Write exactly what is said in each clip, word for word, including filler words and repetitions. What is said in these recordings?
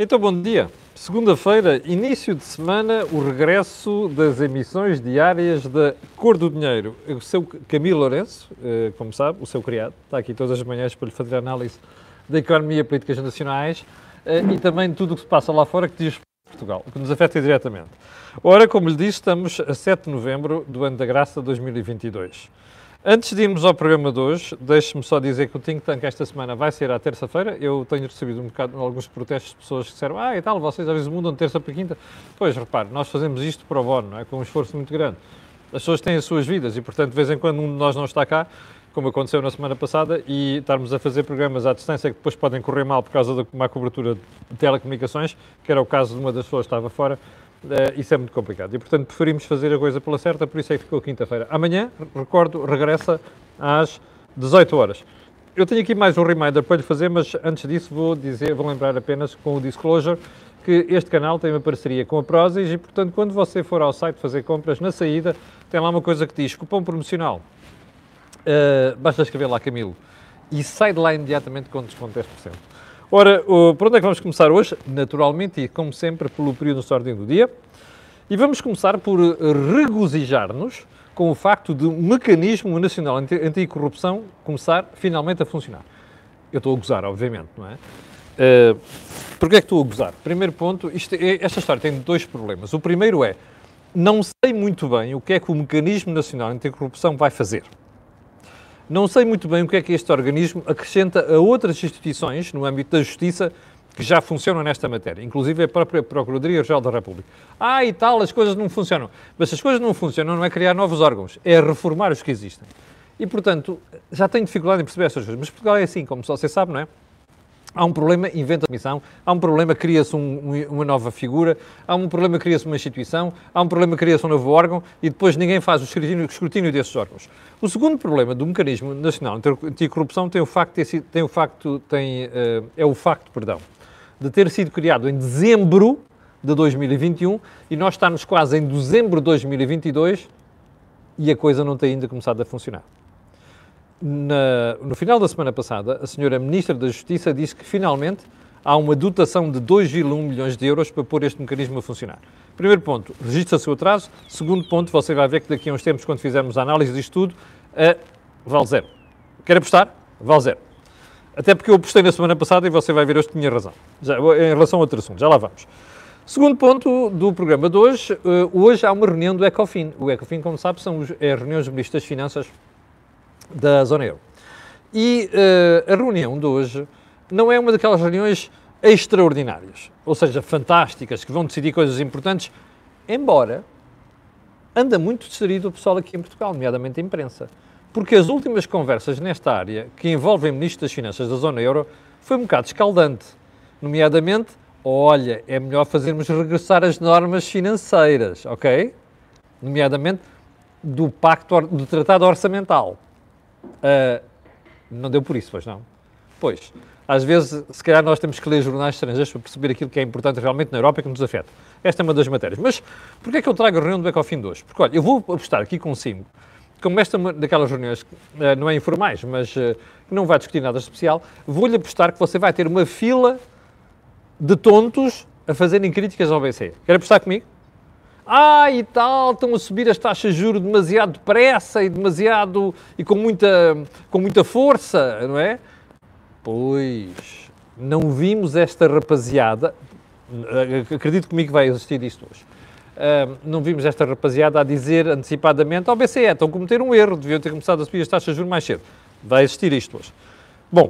Então, bom dia. Segunda-feira, início de semana, o regresso das emissões diárias da Cor do Dinheiro. O seu Camilo Lourenço, como sabe, o seu criado, está aqui todas as manhãs para lhe fazer a análise da economia e políticas nacionais e também de tudo o que se passa lá fora que diz Portugal, o que nos afeta diretamente. Ora, como lhe disse, estamos a sete de novembro do ano da graça dois mil e vinte e dois. Antes de irmos ao programa de hoje, deixe-me só dizer que o Think Tank esta semana vai sair à terça-feira. Eu tenho recebido um bocado alguns protestos de pessoas que disseram ah, e tal, vocês às vezes mudam de terça para quinta. Pois, repare, nós fazemos isto pro bono, não é? Com um esforço muito grande. As pessoas têm as suas vidas e, portanto, de vez em quando um de nós não está cá, como aconteceu na semana passada, e estarmos a fazer programas à distância que depois podem correr mal por causa da má cobertura de telecomunicações, que era o caso de uma das pessoas que estava fora. Uh, isso é muito complicado e, portanto, preferimos fazer a coisa pela certa, por isso é que ficou quinta-feira. Amanhã, recordo, regressa às dezoito horas. Eu tenho aqui mais um reminder para lhe fazer, mas antes disso vou dizer, vou lembrar apenas com o disclosure que este canal tem uma parceria com a Prozis e, portanto, quando você for ao site fazer compras, na saída tem lá uma coisa que diz cupom promocional. Uh, basta escrever lá, Camilo, e sai de lá imediatamente com desconto dez por cento. Ora, por onde é que vamos começar hoje? Naturalmente, e como sempre, pelo período de ordem do dia. E vamos começar por regozijar-nos com o facto de o Mecanismo Nacional Anticorrupção começar finalmente a funcionar. Eu estou a gozar, obviamente, não é? Uh, Porquê é que estou a gozar? Primeiro ponto, isto, esta história tem dois problemas. O primeiro é, não sei muito bem o que é que o Mecanismo Nacional Anticorrupção vai fazer. Não sei muito bem o que é que este organismo acrescenta a outras instituições no âmbito da Justiça que já funcionam nesta matéria, inclusive a própria Procuradoria-Geral da República. Ah, e tal, as coisas não funcionam. Mas se as coisas não funcionam, não é criar novos órgãos, é reformar os que existem. E, portanto, já tenho dificuldade em perceber estas coisas. Mas Portugal é assim, como só você sabe, não é? Há um problema, inventa a missão, há um problema, cria-se um, uma nova figura, há um problema, cria-se uma instituição, há um problema, cria-se um novo órgão e depois ninguém faz o escrutínio, o escrutínio desses órgãos. O segundo problema do Mecanismo Nacional Anticorrupção tem o facto, tem o facto, tem, é o facto, perdão, de ter sido criado em dezembro de dois mil e vinte e um e nós estamos quase em dezembro de dois mil e vinte e dois e a coisa não tem ainda começado a funcionar. Na, no final da semana passada, a senhora Ministra da Justiça disse que, finalmente, há uma dotação de dois vírgula um milhões de euros para pôr este mecanismo a funcionar. Primeiro ponto, registra-se o atraso. Segundo ponto, você vai ver que daqui a uns tempos, quando fizermos a análise disto tudo, uh, vale zero. Quer apostar? Vale zero. Até porque eu apostei na semana passada e você vai ver hoje que tinha razão. Já, em relação a outro assunto, já lá vamos. Segundo ponto do programa de hoje, uh, hoje há uma reunião do Ecofin. O Ecofin, como sabe, são os, é a reunião dos Ministros das Finanças da Zona Euro. E uh, a reunião de hoje não é uma daquelas reuniões extraordinárias, ou seja, fantásticas, que vão decidir coisas importantes, embora anda muito distraído o pessoal aqui em Portugal, nomeadamente a imprensa, porque as últimas conversas nesta área, que envolvem ministros das Finanças da Zona Euro, foi um bocado escaldante, nomeadamente, olha, é melhor fazermos regressar as normas financeiras, ok? Nomeadamente, do Pacto, do Tratado Orçamental. Uh, não deu por isso, pois não? Pois, às vezes, se calhar nós temos que ler jornais estrangeiros para perceber aquilo que é importante realmente na Europa e que nos afeta. Esta é uma das matérias. Mas, porquê é que eu trago a reunião do Ecofin de hoje? Porque, olha, eu vou apostar aqui consigo, como esta daquelas reuniões, uh, não é informais, mas uh, não vai discutir nada especial, vou-lhe apostar que você vai ter uma fila de tontos a fazerem críticas ao B C E. Quer apostar comigo? Ah, e tal, estão a subir as taxas de juros demasiado depressa e demasiado e com muita, com muita força, não é? Pois, não vimos esta rapaziada, acredito comigo que vai existir isto hoje, uh, não vimos esta rapaziada a dizer antecipadamente ao B C E, estão a cometer um erro, deviam ter começado a subir as taxas de juros mais cedo. Vai existir isto hoje. Bom,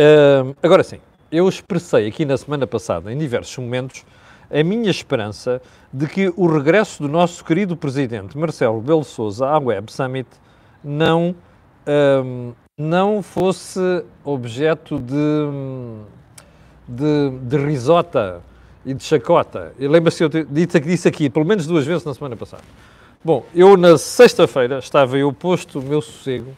uh, agora sim, eu expressei aqui na semana passada, em diversos momentos, a minha esperança de que o regresso do nosso querido presidente Marcelo Rebelo de Sousa à Web Summit não, um, não fosse objeto de, de, de risota e de chacota. Lembra-se, eu disse, disse aqui pelo menos duas vezes na semana passada. Bom, eu na sexta-feira estava eu posto o meu sossego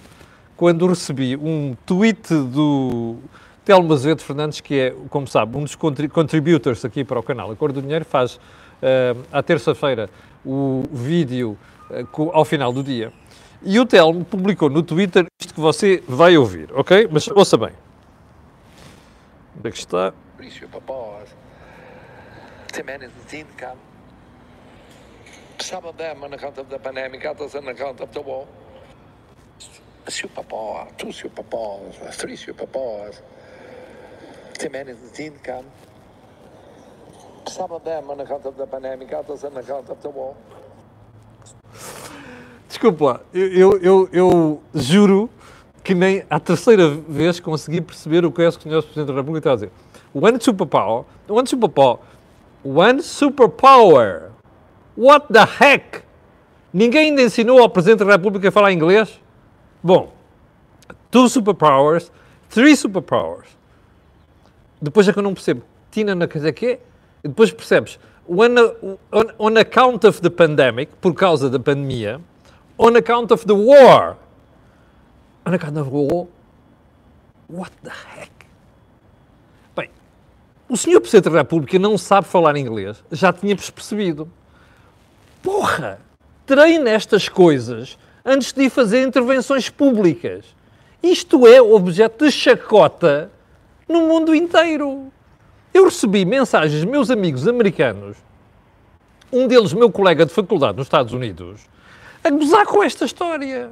quando recebi um tweet do Telmo Azevedo Fernandes, que é, como sabe, um dos contributors aqui para o canal A Cor do Dinheiro, faz uh, à terça-feira o vídeo uh, co, ao final do dia. E o Telmo publicou no Twitter isto que você vai ouvir, ok? Mas ouça bem. Onde é que está? Desculpa lá, eu, eu, eu juro que nem a terceira vez consegui perceber o que é que o senhor Presidente da República está a dizer. One superpower, one superpower, one superpower. What the heck? Ninguém ainda ensinou ao Presidente da República a falar inglês? Bom, two superpowers, three superpowers. Depois é que eu não percebo. Tina na casa quê? E depois percebes. When, on, on account of the pandemic, por causa da pandemia. On account of the war. On account of the war. What the heck? Bem, o senhor Presidente da República não sabe falar inglês. Já tínhamos percebido. Porra! Treine estas coisas antes de ir fazer intervenções públicas. Isto é objeto de chacota no mundo inteiro. Eu recebi mensagens de meus amigos americanos, um deles meu colega de faculdade nos Estados Unidos, a gozar com esta história.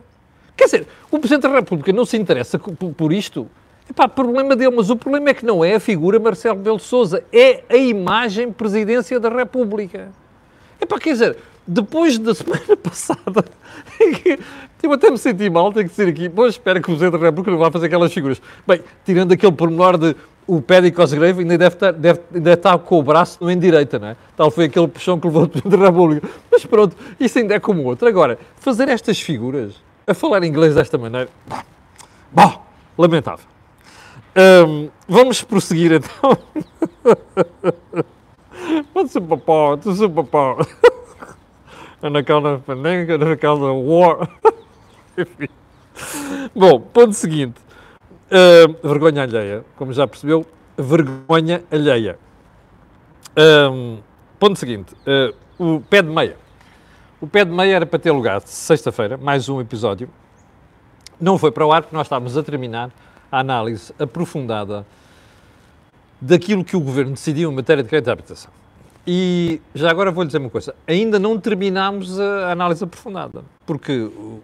Quer dizer, o Presidente da República não se interessa por isto? Epá, problema dele, mas o problema é que não é a figura Marcelo Rebelo de Sousa, é a imagem Presidência da República. Epá, quer dizer, depois da semana passada, eu até me senti mal, tenho que dizer aqui, bom, espero que o Presidente da República não vá fazer aquelas figuras. Bem, tirando aquele pormenor de o Paddy Cosgrave ainda deve estar, deve, ainda está com o braço no endireita, não é? Tal foi aquele puxão que levou o Presidente da República. Mas pronto, isso ainda é como outro. Agora, fazer estas figuras, a falar inglês desta maneira, bom, bom lamentável. Um, vamos prosseguir então. What's a pop-out? What's a pop-out? On account of pandemic, on account of war. Enfim. Bom, ponto seguinte. Uh, vergonha alheia, como já percebeu, vergonha alheia. Um, ponto seguinte, uh, o pé de meia. O pé de meia era para ter lugar sexta-feira, mais um episódio. Não foi para o ar porque nós estávamos a terminar a análise aprofundada daquilo que o Governo decidiu em matéria de crédito de habitação. E já agora vou-lhe dizer uma coisa, ainda não terminámos a análise aprofundada, porque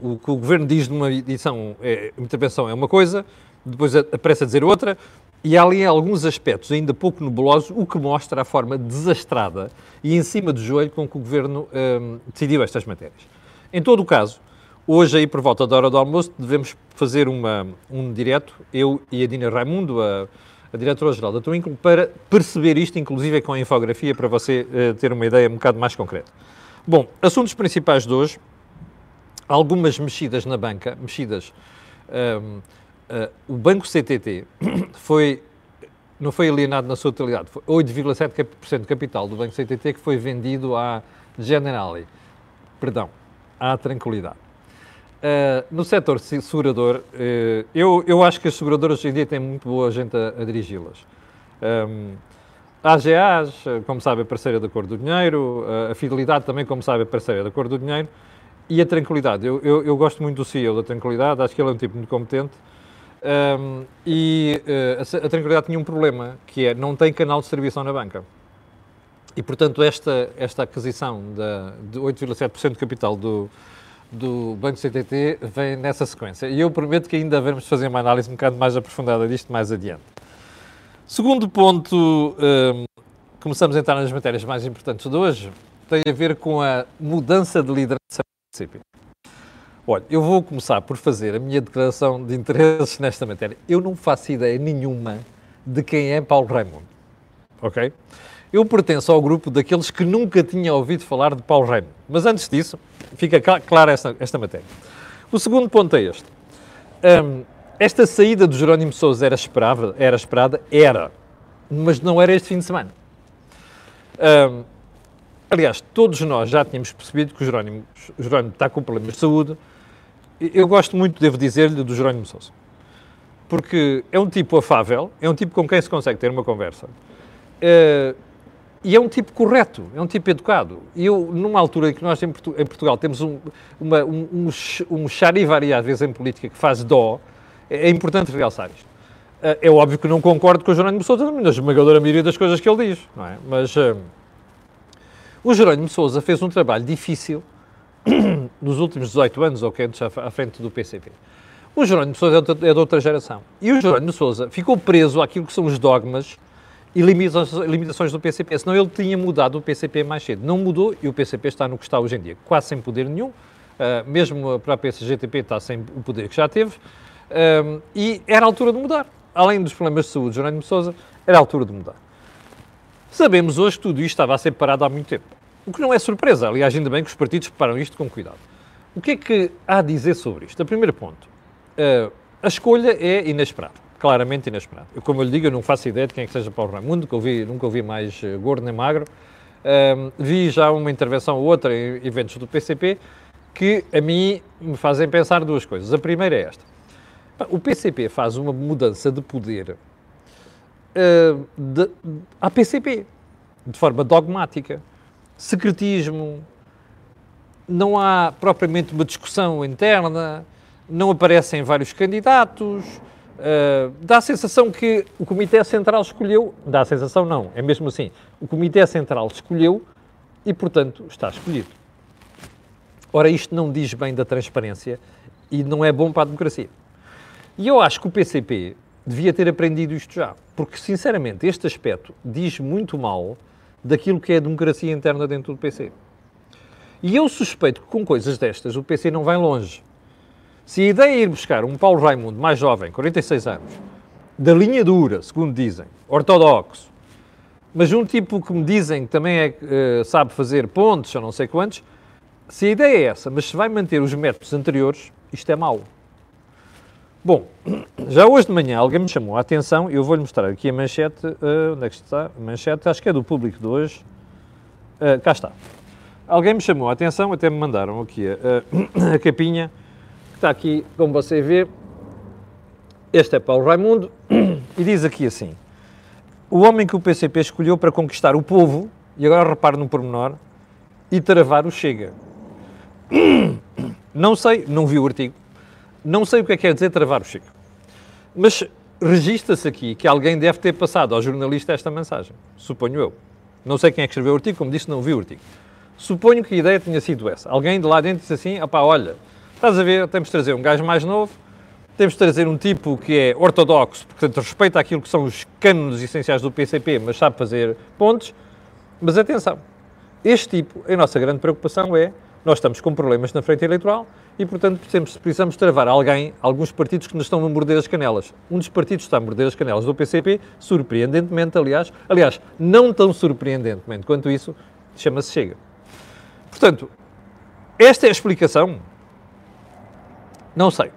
o que o Governo diz numa edição, é, intervenção é uma coisa, depois aparece a dizer outra, e há ali em alguns aspectos ainda pouco nebulosos, o que mostra a forma desastrada e em cima do joelho com que o Governo hum, decidiu estas matérias. Em todo o caso, hoje aí por volta da hora do almoço devemos fazer uma, um direto, eu e a Dina Raimundo, a, a Diretora-Geral da Troínculo, para perceber isto, inclusive com a infografia, para você uh, ter uma ideia um bocado mais concreta. Bom, assuntos principais de hoje, algumas mexidas na banca, mexidas... Um, Uh, o Banco C T T foi, não foi alienado na sua totalidade, foi oito vírgula sete por cento do capital do Banco C T T que foi vendido à Generali, perdão, à Tranquilidade. Uh, no setor segurador, uh, eu, eu acho que as seguradoras hoje em dia têm muito boa gente a, a dirigi-las. Um, a AGA, como sabe, é parceira da Cor do Dinheiro, uh, a Fidelidade também, como sabe, é parceira da Cor do Dinheiro, e a Tranquilidade. Eu, eu, eu gosto muito do C E O da Tranquilidade, acho que ele é um tipo muito competente. Um, e uh, a, a Tranquilidade tinha um problema, que é, não tem canal de distribuição na banca. E, portanto, esta, esta aquisição da, de oito vírgula sete por cento do capital do, do Banco C T T vem nessa sequência. E eu prometo que ainda vamos fazer uma análise um bocado mais aprofundada disto mais adiante. Segundo ponto, um, começamos a entrar nas matérias mais importantes de hoje, tem a ver com a mudança de liderança do município. Olha, eu vou começar por fazer a minha declaração de interesses nesta matéria. Eu não faço ideia nenhuma de quem é Paulo Raimundo, ok? Eu pertenço ao grupo daqueles que nunca tinha ouvido falar de Paulo Raimundo. Mas antes disso, fica clara esta, esta matéria. O segundo ponto é este. Um, esta saída do Jerónimo Sousa era esperada, era esperada, era, mas não era este fim de semana. Um, aliás, todos nós já tínhamos percebido que o Jerónimo, o Jerónimo está com problemas de saúde. Eu gosto muito, devo dizer-lhe, do Jerónimo Sousa. Porque é um tipo afável, é um tipo com quem se consegue ter uma conversa. Uh, e é um tipo correto, é um tipo educado. E eu, numa altura em que nós em, Portu- em Portugal temos um, uma, um, um, um charivari, às vezes, em política que faz dó, é importante realçar isto. É óbvio que não concordo com o Jerónimo Sousa, na esmagadora maioria das coisas que ele diz, não é? Mas uh, o Jerónimo Sousa fez um trabalho difícil nos últimos dezoito anos, ou que antes à frente do P C P. O Jerónimo Sousa é de outra geração. E o Jerónimo Sousa ficou preso àquilo que são os dogmas e limitações do P C P, senão ele tinha mudado o P C P mais cedo. Não mudou e o P C P está no que está hoje em dia, quase sem poder nenhum, uh, mesmo para a P S G T P está sem o poder que já teve, uh, e era a altura de mudar. Além dos problemas de saúde de Jerónimo Sousa, era a altura de mudar. Sabemos hoje que tudo isto estava a ser parado há muito tempo. O que não é surpresa, aliás, ainda bem que os partidos param isto com cuidado. O que é que há a dizer sobre isto? A primeiro ponto, uh, a escolha é inesperada, claramente inesperada. Eu, como eu lhe digo, eu não faço ideia de quem é que seja Paulo Raimundo, que eu vi, nunca ouvi mais uh, gordo nem magro. Uh, vi já uma intervenção ou outra em eventos do P C P que a mim me fazem pensar duas coisas. A primeira é esta. O P C P faz uma mudança de poder uh, de, à P C P, de forma dogmática. Secretismo, não há propriamente uma discussão interna, não aparecem vários candidatos, uh, dá a sensação que o Comitê Central escolheu, dá a sensação não, é mesmo assim, o Comitê Central escolheu e, portanto, está escolhido. Ora, isto não diz bem da transparência e não é bom para a democracia. E eu acho que o P C P devia ter aprendido isto já, porque, sinceramente, este aspecto diz muito mal daquilo que é a democracia interna dentro do P C. E eu suspeito que, com coisas destas, o P C não vai longe. Se a ideia é ir buscar um Paulo Raimundo mais jovem, quarenta e seis anos, da linha dura, segundo dizem, ortodoxo, mas um tipo que me dizem que também é, sabe fazer pontes, ou não sei quantos, se a ideia é essa, mas se vai manter os métodos anteriores, isto é mau. Bom, já hoje de manhã alguém me chamou a atenção, eu vou-lhe mostrar aqui a manchete, uh, onde é que está? A manchete, acho que é do Público de hoje, uh, cá está. Alguém me chamou a atenção, até me mandaram aqui uh, a capinha, que está aqui, como você vê, este é Paulo Raimundo, e diz aqui assim, o homem que o P C P escolheu para conquistar o povo, e agora repare no pormenor, e travar o Chega. Não sei, não vi o artigo. Não sei o que é que quer dizer travar o Chega, mas registra-se aqui que alguém deve ter passado ao jornalista esta mensagem, suponho eu. Não sei quem é que escreveu o artigo, como disse, não vi o artigo. Suponho que a ideia tinha sido essa. Alguém de lá dentro disse assim, opá, olha, estás a ver, temos de trazer um gajo mais novo, temos de trazer um tipo que é ortodoxo, portanto respeita aquilo que são os cânones essenciais do P C P, mas sabe fazer pontes, mas atenção, este tipo, a nossa grande preocupação é, nós estamos com problemas na frente eleitoral e, portanto, precisamos travar alguém, alguns partidos que nos estão a morder as canelas. Um dos partidos que está a morder as canelas do P C P, surpreendentemente, aliás, aliás, não tão surpreendentemente quanto isso, chama-se Chega. Portanto, esta é a explicação? Não sei.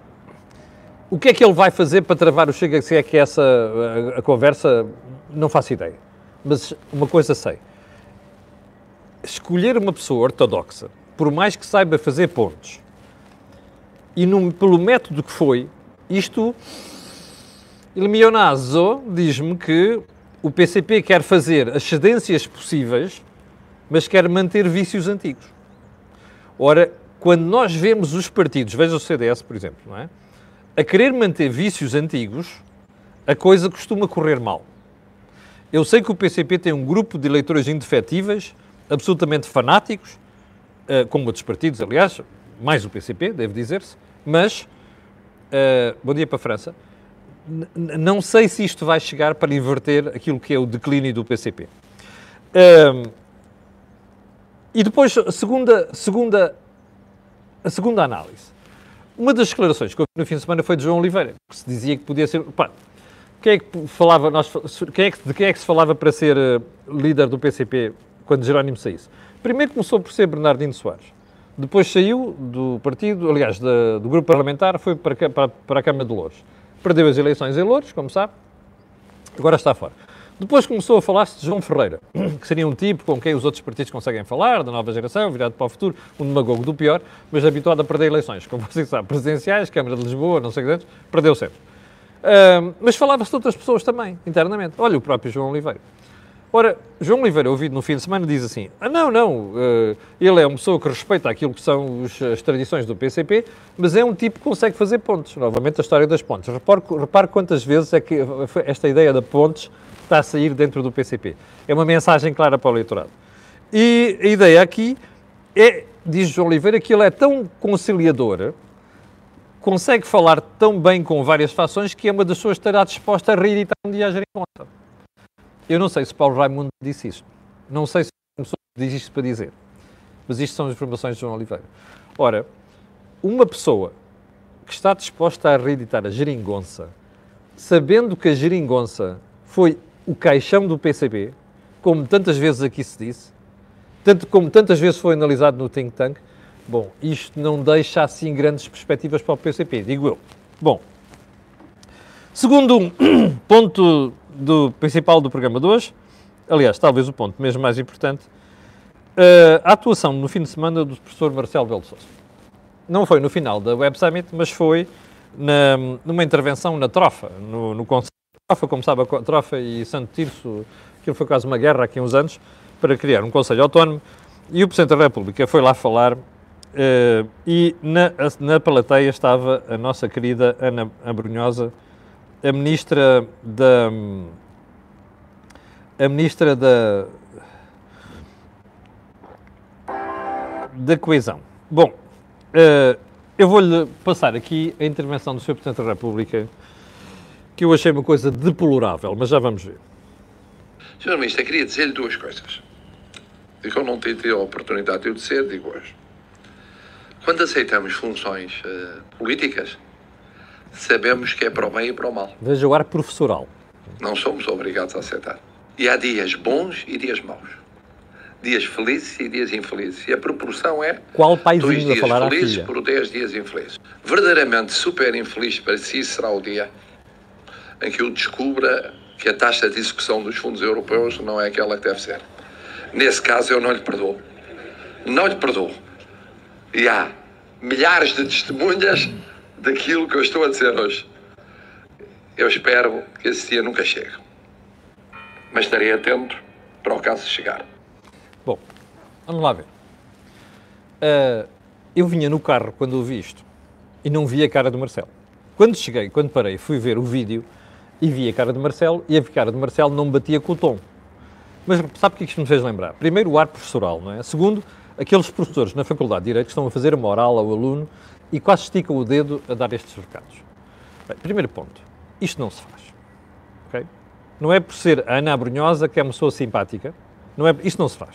O que é que ele vai fazer para travar o Chega, se é que essa a, a conversa, não faço ideia. Mas uma coisa sei. Escolher uma pessoa ortodoxa, por mais que saiba fazer pontos, e no, pelo método que foi, isto, il mionazo diz-me que o P C P quer fazer as cedências possíveis, mas quer manter vícios antigos. Ora, quando nós vemos os partidos, veja o C D S, por exemplo, não é? A querer manter vícios antigos, a coisa costuma correr mal. Eu sei que o P C P tem um grupo de eleitores indefetíveis, absolutamente fanáticos, Uh, como outros partidos, aliás, mais o P C P, deve dizer-se, mas, uh, bom dia para a França, não sei se isto vai chegar para inverter aquilo que é o declínio do P C P. Uh, e depois, a segunda, segunda, a segunda análise. Uma das declarações que eu vi no fim de semana foi de João Oliveira, que se dizia que podia ser... Pá, quem é que falava, nós, quem é que, de quem é que se falava para ser uh, líder do P C P quando Jerónimo saísse? Primeiro começou por ser Bernardino Soares, depois saiu do partido, aliás, da, do grupo parlamentar, foi para, para, para a Câmara de Louros. Perdeu as eleições em Louros, como sabe, agora está fora. Depois começou a falar-se de João Ferreira, que seria um tipo com quem os outros partidos conseguem falar, da nova geração, virado para o futuro, um demagogo do pior, mas habituado a perder eleições, como vocês sabem, presidenciais, Câmara de Lisboa, não sei o que antes, perdeu sempre. Uh, mas falava-se de outras pessoas também, internamente. Olha o próprio João Oliveira. Ora, João Oliveira, ouvido no fim de semana, diz assim, ah, não, não, ele é uma pessoa que respeita aquilo que são as tradições do P C P, mas é um tipo que consegue fazer pontes. Novamente a história das pontes. Repare, repare quantas vezes é que esta ideia da pontes está a sair dentro do P C P. É uma mensagem clara para o eleitorado. E a ideia aqui é, diz João Oliveira, que ele é tão conciliador, consegue falar tão bem com várias fações, que é uma das suas estará disposta a reeditar um dia a jeringonça. Eu não sei se Paulo Raimundo disse isto. Não sei se começou a dizer isto para dizer. Mas isto são as informações de João Oliveira. Ora, uma pessoa que está disposta a reeditar a jeringonça, sabendo que a jeringonça foi o caixão do P C P, como tantas vezes aqui se disse, tanto como tantas vezes foi analisado no think tank, bom, isto não deixa assim grandes perspectivas para o P C P, digo eu. Bom, segundo um ponto do principal do programa de hoje, aliás, talvez o ponto mesmo mais importante, a atuação no fim de semana do professor Marcelo Rebelo de Sousa. Não foi no final da Web Summit, mas foi na, numa intervenção na Trofa, no, no Conselho de Trofa, como sabe, a Trofa e Santo Tirso, aquilo foi quase uma guerra aqui há uns anos, para criar um Conselho Autónomo, e o Presidente da República foi lá falar. Uh, e na, na plateia estava a nossa querida Ana Abrunhosa, a ministra da... a ministra da... da Coesão. Bom, uh, eu vou-lhe passar aqui a intervenção do senhor Presidente da República, que eu achei uma coisa deplorável, mas já vamos ver. senhor Ministro, eu queria dizer-lhe duas coisas. E que eu não tenho a oportunidade de eu dizer, digo hoje. Quando aceitamos funções uh, políticas, sabemos que é para o bem e para o mal. Veja o ar professoral. Não somos obrigados a aceitar. E há dias bons e dias maus. Dias felizes e dias infelizes. E a proporção é... Qual paizinho a falar à filha? dois dias felizes por dez dias infelizes. Verdadeiramente super infeliz para si será o dia em que eu descubra que a taxa de execução dos fundos europeus não é aquela que deve ser. Nesse caso, eu não lhe perdoo. Não lhe perdoo. E há milhares de testemunhas daquilo que eu estou a dizer hoje. Eu espero que esse dia nunca chegue. Mas estarei atento para o caso chegar. Bom, vamos lá ver. Uh, eu vinha no carro quando ouvi isto e não vi a cara do Marcelo. Quando cheguei, quando parei, fui ver o vídeo e vi a cara do Marcelo e a cara do Marcelo não me batia com o tom. Mas sabe o que isto me fez lembrar? Primeiro, o ar professoral, não é? Segundo, aqueles professores na Faculdade de Direito que estão a fazer uma oral ao aluno e quase esticam o dedo a dar estes recados. Bem, primeiro ponto, isto não se faz. Okay? Não é por ser a Ana Abrunhosa, que é uma pessoa simpática, não é, isto não se faz.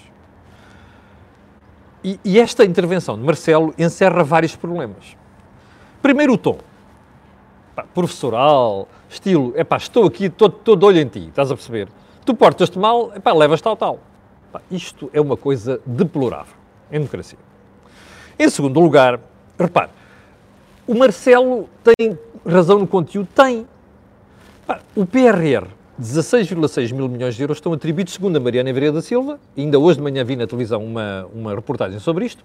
E, e esta intervenção de Marcelo encerra vários problemas. Primeiro o tom. Pá, professoral, estilo, é pá, estou aqui, estou, estou de olho em ti, estás a perceber? Tu portas-te mal, é pá, levas tal, tal. Pá, isto é uma coisa deplorável em democracia. Em segundo lugar, repare, o Marcelo tem razão no conteúdo? Tem. O P R R, dezasseis vírgula seis mil milhões de euros estão atribuídos, segundo a Mariana Vieira da Silva, ainda hoje de manhã vi na televisão uma, uma reportagem sobre isto,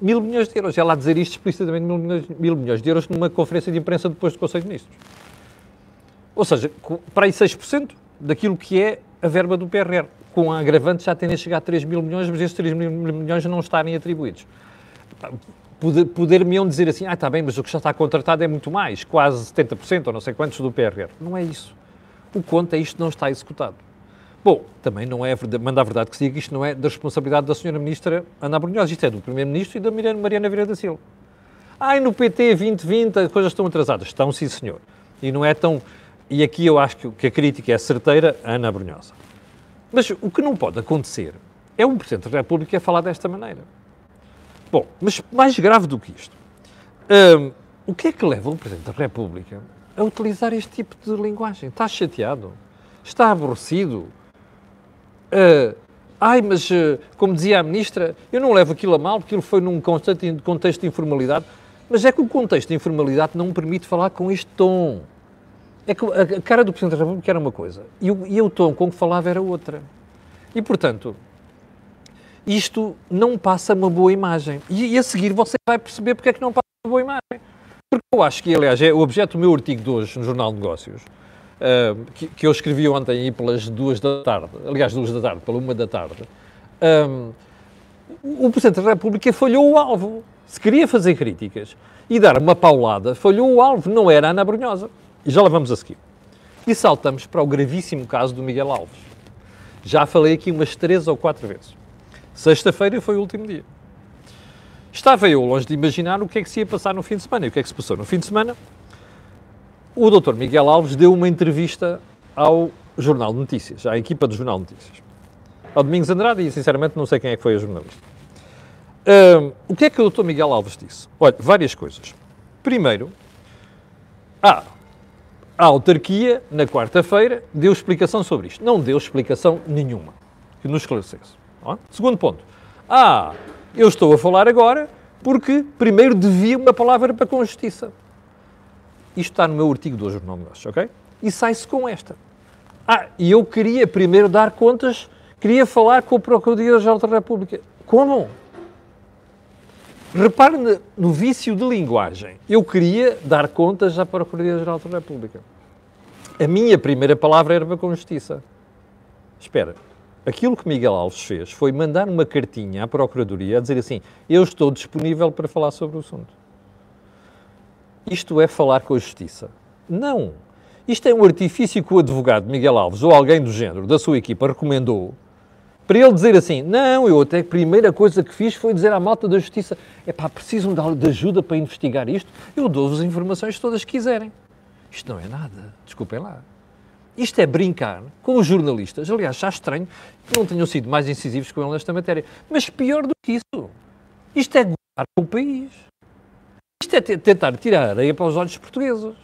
mil milhões de euros. Ela a dizer isto explicitamente, mil milhões, mil milhões de euros, numa conferência de imprensa depois do Conselho de Ministros. Ou seja, para aí seis por cento daquilo que é a verba do P R R. Com a agravante já tendem a chegar a três mil milhões, mas esses três mil milhões não estarem atribuídos. Poder-me-ão dizer assim, ah, está bem, mas o que já está contratado é muito mais, quase setenta por cento ou não sei quantos do P R R. Não é isso. O conto é isto não está executado. Bom, também não é, manda a verdade que se diga, isto não é da responsabilidade da senhora Ministra Ana Abrunhosa, isto é do Primeiro-Ministro e da Mariana Vieira da Silva. Ai, no P T vinte vinte as coisas estão atrasadas. Estão, sim, senhor. E não é tão... E aqui eu acho que a crítica é certeira a Ana Abrunhosa. Mas o que não pode acontecer é um Presidente da República a falar desta maneira. Bom, mas mais grave do que isto, hum, o que é que leva um Presidente da República a utilizar este tipo de linguagem? Está chateado? Está aborrecido? Uh, ai, mas uh, como dizia a Ministra, eu não levo aquilo a mal, porque aquilo foi num contexto de informalidade. Mas é que o contexto de informalidade não permite falar com este tom. É que a cara do Presidente da República era uma coisa e o, e o tom com que falava era outra. E, portanto, isto não passa uma boa imagem. E, e a seguir você vai perceber porque é que não passa uma boa imagem. Porque eu acho que, aliás, é o objeto do meu artigo de hoje no Jornal de Negócios. uh, que, que eu escrevi ontem aí pelas duas da tarde, aliás, duas da tarde, pela uma da tarde, um, o Presidente da República falhou o alvo. Se queria fazer críticas e dar uma paulada, falhou o alvo, não era Ana Abrunhosa. E já lá vamos a seguir. E saltamos para o gravíssimo caso do Miguel Alves. Já falei aqui umas três ou quatro vezes. Sexta-feira foi o último dia. Estava eu longe de imaginar o que é que se ia passar no fim de semana. E o que é que se passou no fim de semana? O doutor Miguel Alves deu uma entrevista ao Jornal de Notícias, à equipa do Jornal de Notícias. Ao Domingos Andrade, e sinceramente não sei quem é que foi a jornalista. Um, o que é que o doutor Miguel Alves disse? Olha, várias coisas. Primeiro, a, a autarquia, na quarta-feira, deu explicação sobre isto. Não deu explicação nenhuma que nos esclarecesse. É? Segundo ponto. Ah, eu estou a falar agora porque primeiro devia uma palavra para com a justiça. Isto está no meu artigo do Jornal de Notícias, ok? E sai-se com esta. Ah, e eu queria primeiro dar contas, queria falar com o Procuradoria-Geral da República. Como? Repare no vício de linguagem. Eu queria dar contas à Procuradoria-Geral da República. A minha primeira palavra era para com justiça. Espera. Aquilo que Miguel Alves fez foi mandar uma cartinha à Procuradoria a dizer assim, eu estou disponível para falar sobre o assunto. Isto é falar com a justiça? Não. Isto é um artifício que o advogado Miguel Alves ou alguém do género da sua equipa recomendou para ele dizer assim, não, eu até a primeira coisa que fiz foi dizer à malta da justiça, é pá, precisam de ajuda para investigar isto, eu dou-vos as informações todas que quiserem. Isto não é nada, desculpem lá. Isto é brincar com os jornalistas, aliás, já estranho que não tenham sido mais incisivos com ele nesta matéria, mas pior do que isso, isto é governar com o país. Isto é tentar tirar a areia para os olhos dos portugueses.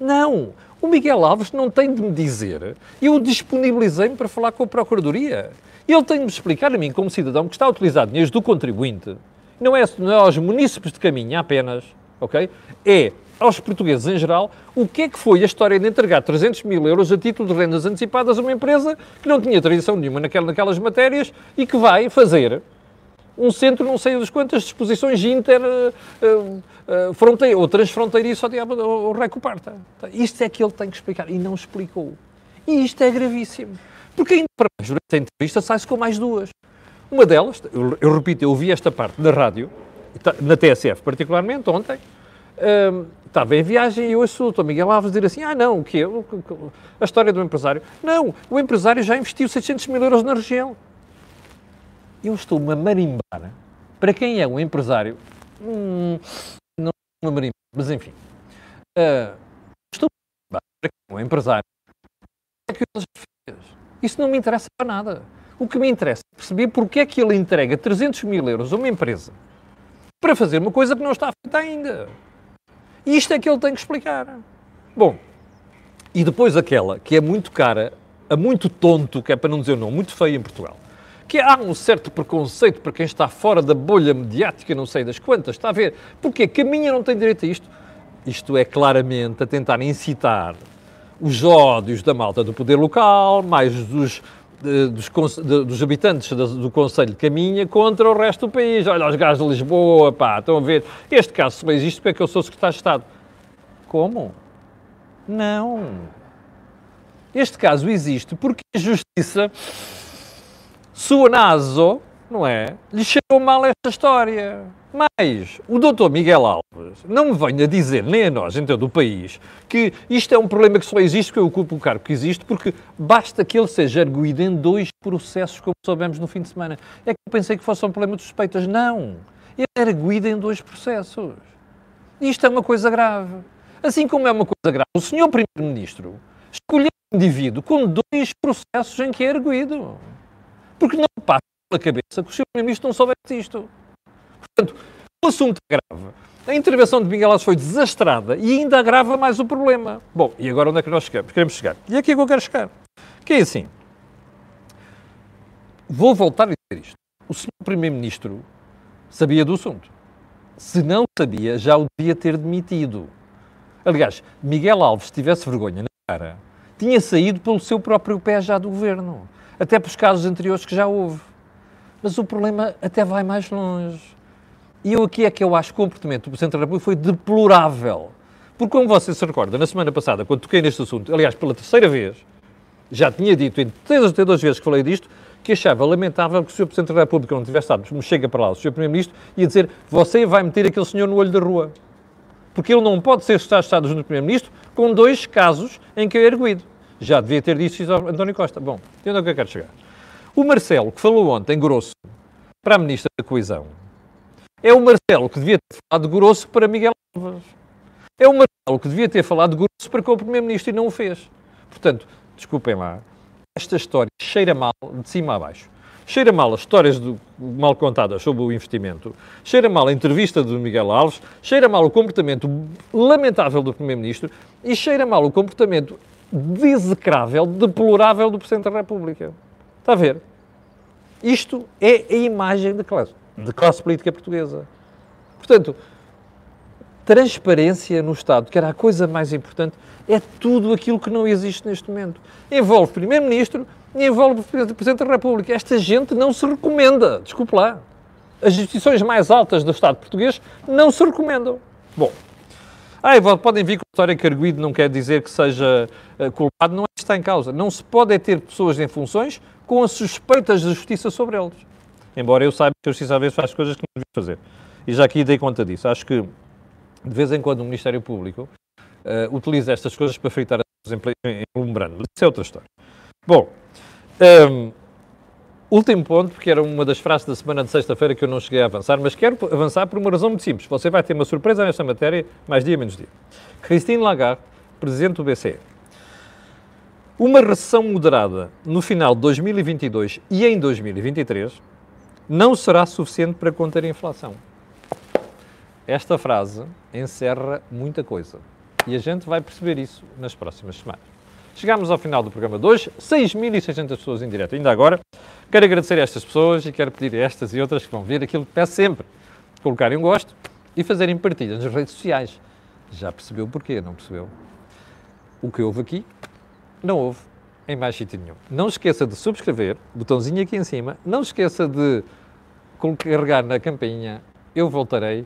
Não, o Miguel Alves não tem de me dizer, eu disponibilizei-me para falar com a Procuradoria. Ele tem de me explicar a mim, como cidadão, que está a utilizar dinheiros do contribuinte, não é, não é aos munícipes de Caminha apenas, ok? É aos portugueses em geral, o que é que foi a história de entregar trezentos mil euros a título de rendas antecipadas a uma empresa que não tinha tradição nenhuma naquela, naquelas matérias e que vai fazer um centro, não sei das quantas, de exposições inter, uh, uh, fronte- ou transfronteiriças, só de o recuparta. Isto é que ele tem que explicar e não explicou. E isto é gravíssimo. Porque ainda para mais, durante a entrevista, sai-se com mais duas. Uma delas, eu, eu repito, eu vi esta parte na rádio, na T S F particularmente, ontem, hum, estava em viagem e ouço o doutor Miguel Alves dizer assim, ah não, o quê? A história do empresário. Não, o empresário já investiu seiscentos mil euros na região. Eu estou-me a marimbar. Para quem é um empresário, hum, não estou-me a marimbar, mas enfim. Uh, estou-me a marimbar para quem é um empresário. O que é que ele já fez? Isso não me interessa para nada. O que me interessa é perceber porque é que ele entrega trezentos mil euros a uma empresa para fazer uma coisa que não está feita ainda. E isto é que ele tem que explicar. Bom, e depois aquela que é muito cara, a muito tonto, que é para não dizer não, muito feia em Portugal, que há um certo preconceito para quem está fora da bolha mediática, não sei das quantas, está a ver? Porque Caminha não tem direito a isto. Isto é claramente a tentar incitar os ódios da malta do poder local, mais dos, dos, dos habitantes do Conselho de Caminha contra o resto do país. Olha, os gajos de Lisboa, pá, estão a ver. Este caso, se bem existe, porque é que eu sou secretário de Estado? Como? Não. Este caso existe porque a Justiça, sua naso, não é? Lhe chegou mal esta história. Mas o doutor Miguel Alves não me venha dizer, nem a nós, então, do país, que isto é um problema que só existe porque eu ocupo o cargo que existe, porque basta que ele seja arguído em dois processos, como soubemos no fim de semana. É que eu pensei que fosse um problema de suspeitas. Não. Ele é arguído em dois processos. Isto é uma coisa grave. Assim como é uma coisa grave, o senhor Primeiro-Ministro escolheu um indivíduo com dois processos em que é arguído. Porque não passa pela cabeça que o senhor Primeiro-Ministro não soubesse isto. Portanto, o assunto é grave. A intervenção de Miguel Alves foi desastrada e ainda agrava mais o problema. Bom, e agora onde é que nós chegamos? Queremos chegar. E aqui é que eu quero chegar. Que é assim. Vou voltar a dizer isto. O senhor Primeiro-Ministro sabia do assunto. Se não sabia, já o devia ter demitido. Aliás, Miguel Alves, se tivesse vergonha na cara, tinha saído pelo seu próprio pé já do governo. Até pelos casos anteriores que já houve. Mas o problema até vai mais longe. E eu aqui é que eu acho que o comportamento do Presidente da República foi deplorável. Porque, como você se recorda, na semana passada, quando toquei neste assunto, aliás, pela terceira vez, já tinha dito, em três ou duas vezes que falei disto, que achava lamentável que o senhor Presidente da República não tivesse estado, me chega para lá, o senhor Primeiro-Ministro, ia dizer, você vai meter aquele senhor no olho da rua. Porque ele não pode ser Estado-Estado do Primeiro-Ministro com dois casos em que é erguido. Já devia ter dito isso António Costa. Bom, onde é que eu quero chegar? O Marcelo, que falou ontem grosso para a Ministra da Coesão, é o Marcelo que devia ter falado grosso para Miguel Alves. É o Marcelo que devia ter falado grosso para com o Primeiro-Ministro e não o fez. Portanto, desculpem lá, esta história cheira mal de cima a baixo. Cheira mal as histórias do, mal contadas sobre o investimento, cheira mal a entrevista do Miguel Alves, cheira mal o comportamento lamentável do Primeiro-Ministro e cheira mal o comportamento desecrável, deplorável do Presidente da República. Está a ver? Isto é a imagem de classe, de classe política portuguesa. Portanto, transparência no Estado, que era a coisa mais importante, é tudo aquilo que não existe neste momento. Envolve o Primeiro-Ministro, envolve o Presidente da República. Esta gente não se recomenda, desculpe lá. As instituições mais altas do Estado português não se recomendam. Bom, aí podem vir com a história que arguido não quer dizer que seja uh, culpado, não é que está em causa. Não se pode é ter pessoas em funções com as suspeitas de justiça sobre eles. Embora eu saiba que a justiça às vezes faz coisas que não devia fazer. E já aqui dei conta disso. Acho que de vez em quando o Ministério Público uh, utiliza estas coisas para fritar as pessoas em lumbrando. Isso é outra história. Bom, um, último ponto, porque era uma das frases da semana de sexta-feira que eu não cheguei a avançar, mas quero avançar por uma razão muito simples. Você vai ter uma surpresa nesta matéria, mais dia, menos dia. Christine Lagarde, Presidente do B C E. Uma recessão moderada no final de dois mil e vinte e dois e em dois mil e vinte e três não será suficiente para conter a inflação. Esta frase encerra muita coisa. E a gente vai perceber isso nas próximas semanas. Chegámos ao final do programa de hoje, seis mil e seiscentas pessoas em direto. Ainda agora, quero agradecer a estas pessoas e quero pedir a estas e outras que vão ver aquilo que peço sempre, colocarem um gosto e fazerem partilhas nas redes sociais. Já percebeu porquê, não percebeu? O que houve aqui, não houve em mais sítio nenhum. Não esqueça de subscrever, botãozinho aqui em cima, não esqueça de carregar na campainha, eu voltarei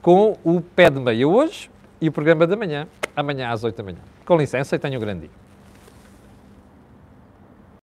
com o pé de meia hoje e o programa da manhã, amanhã às oito da manhã. Com licença e tenha um grande dia.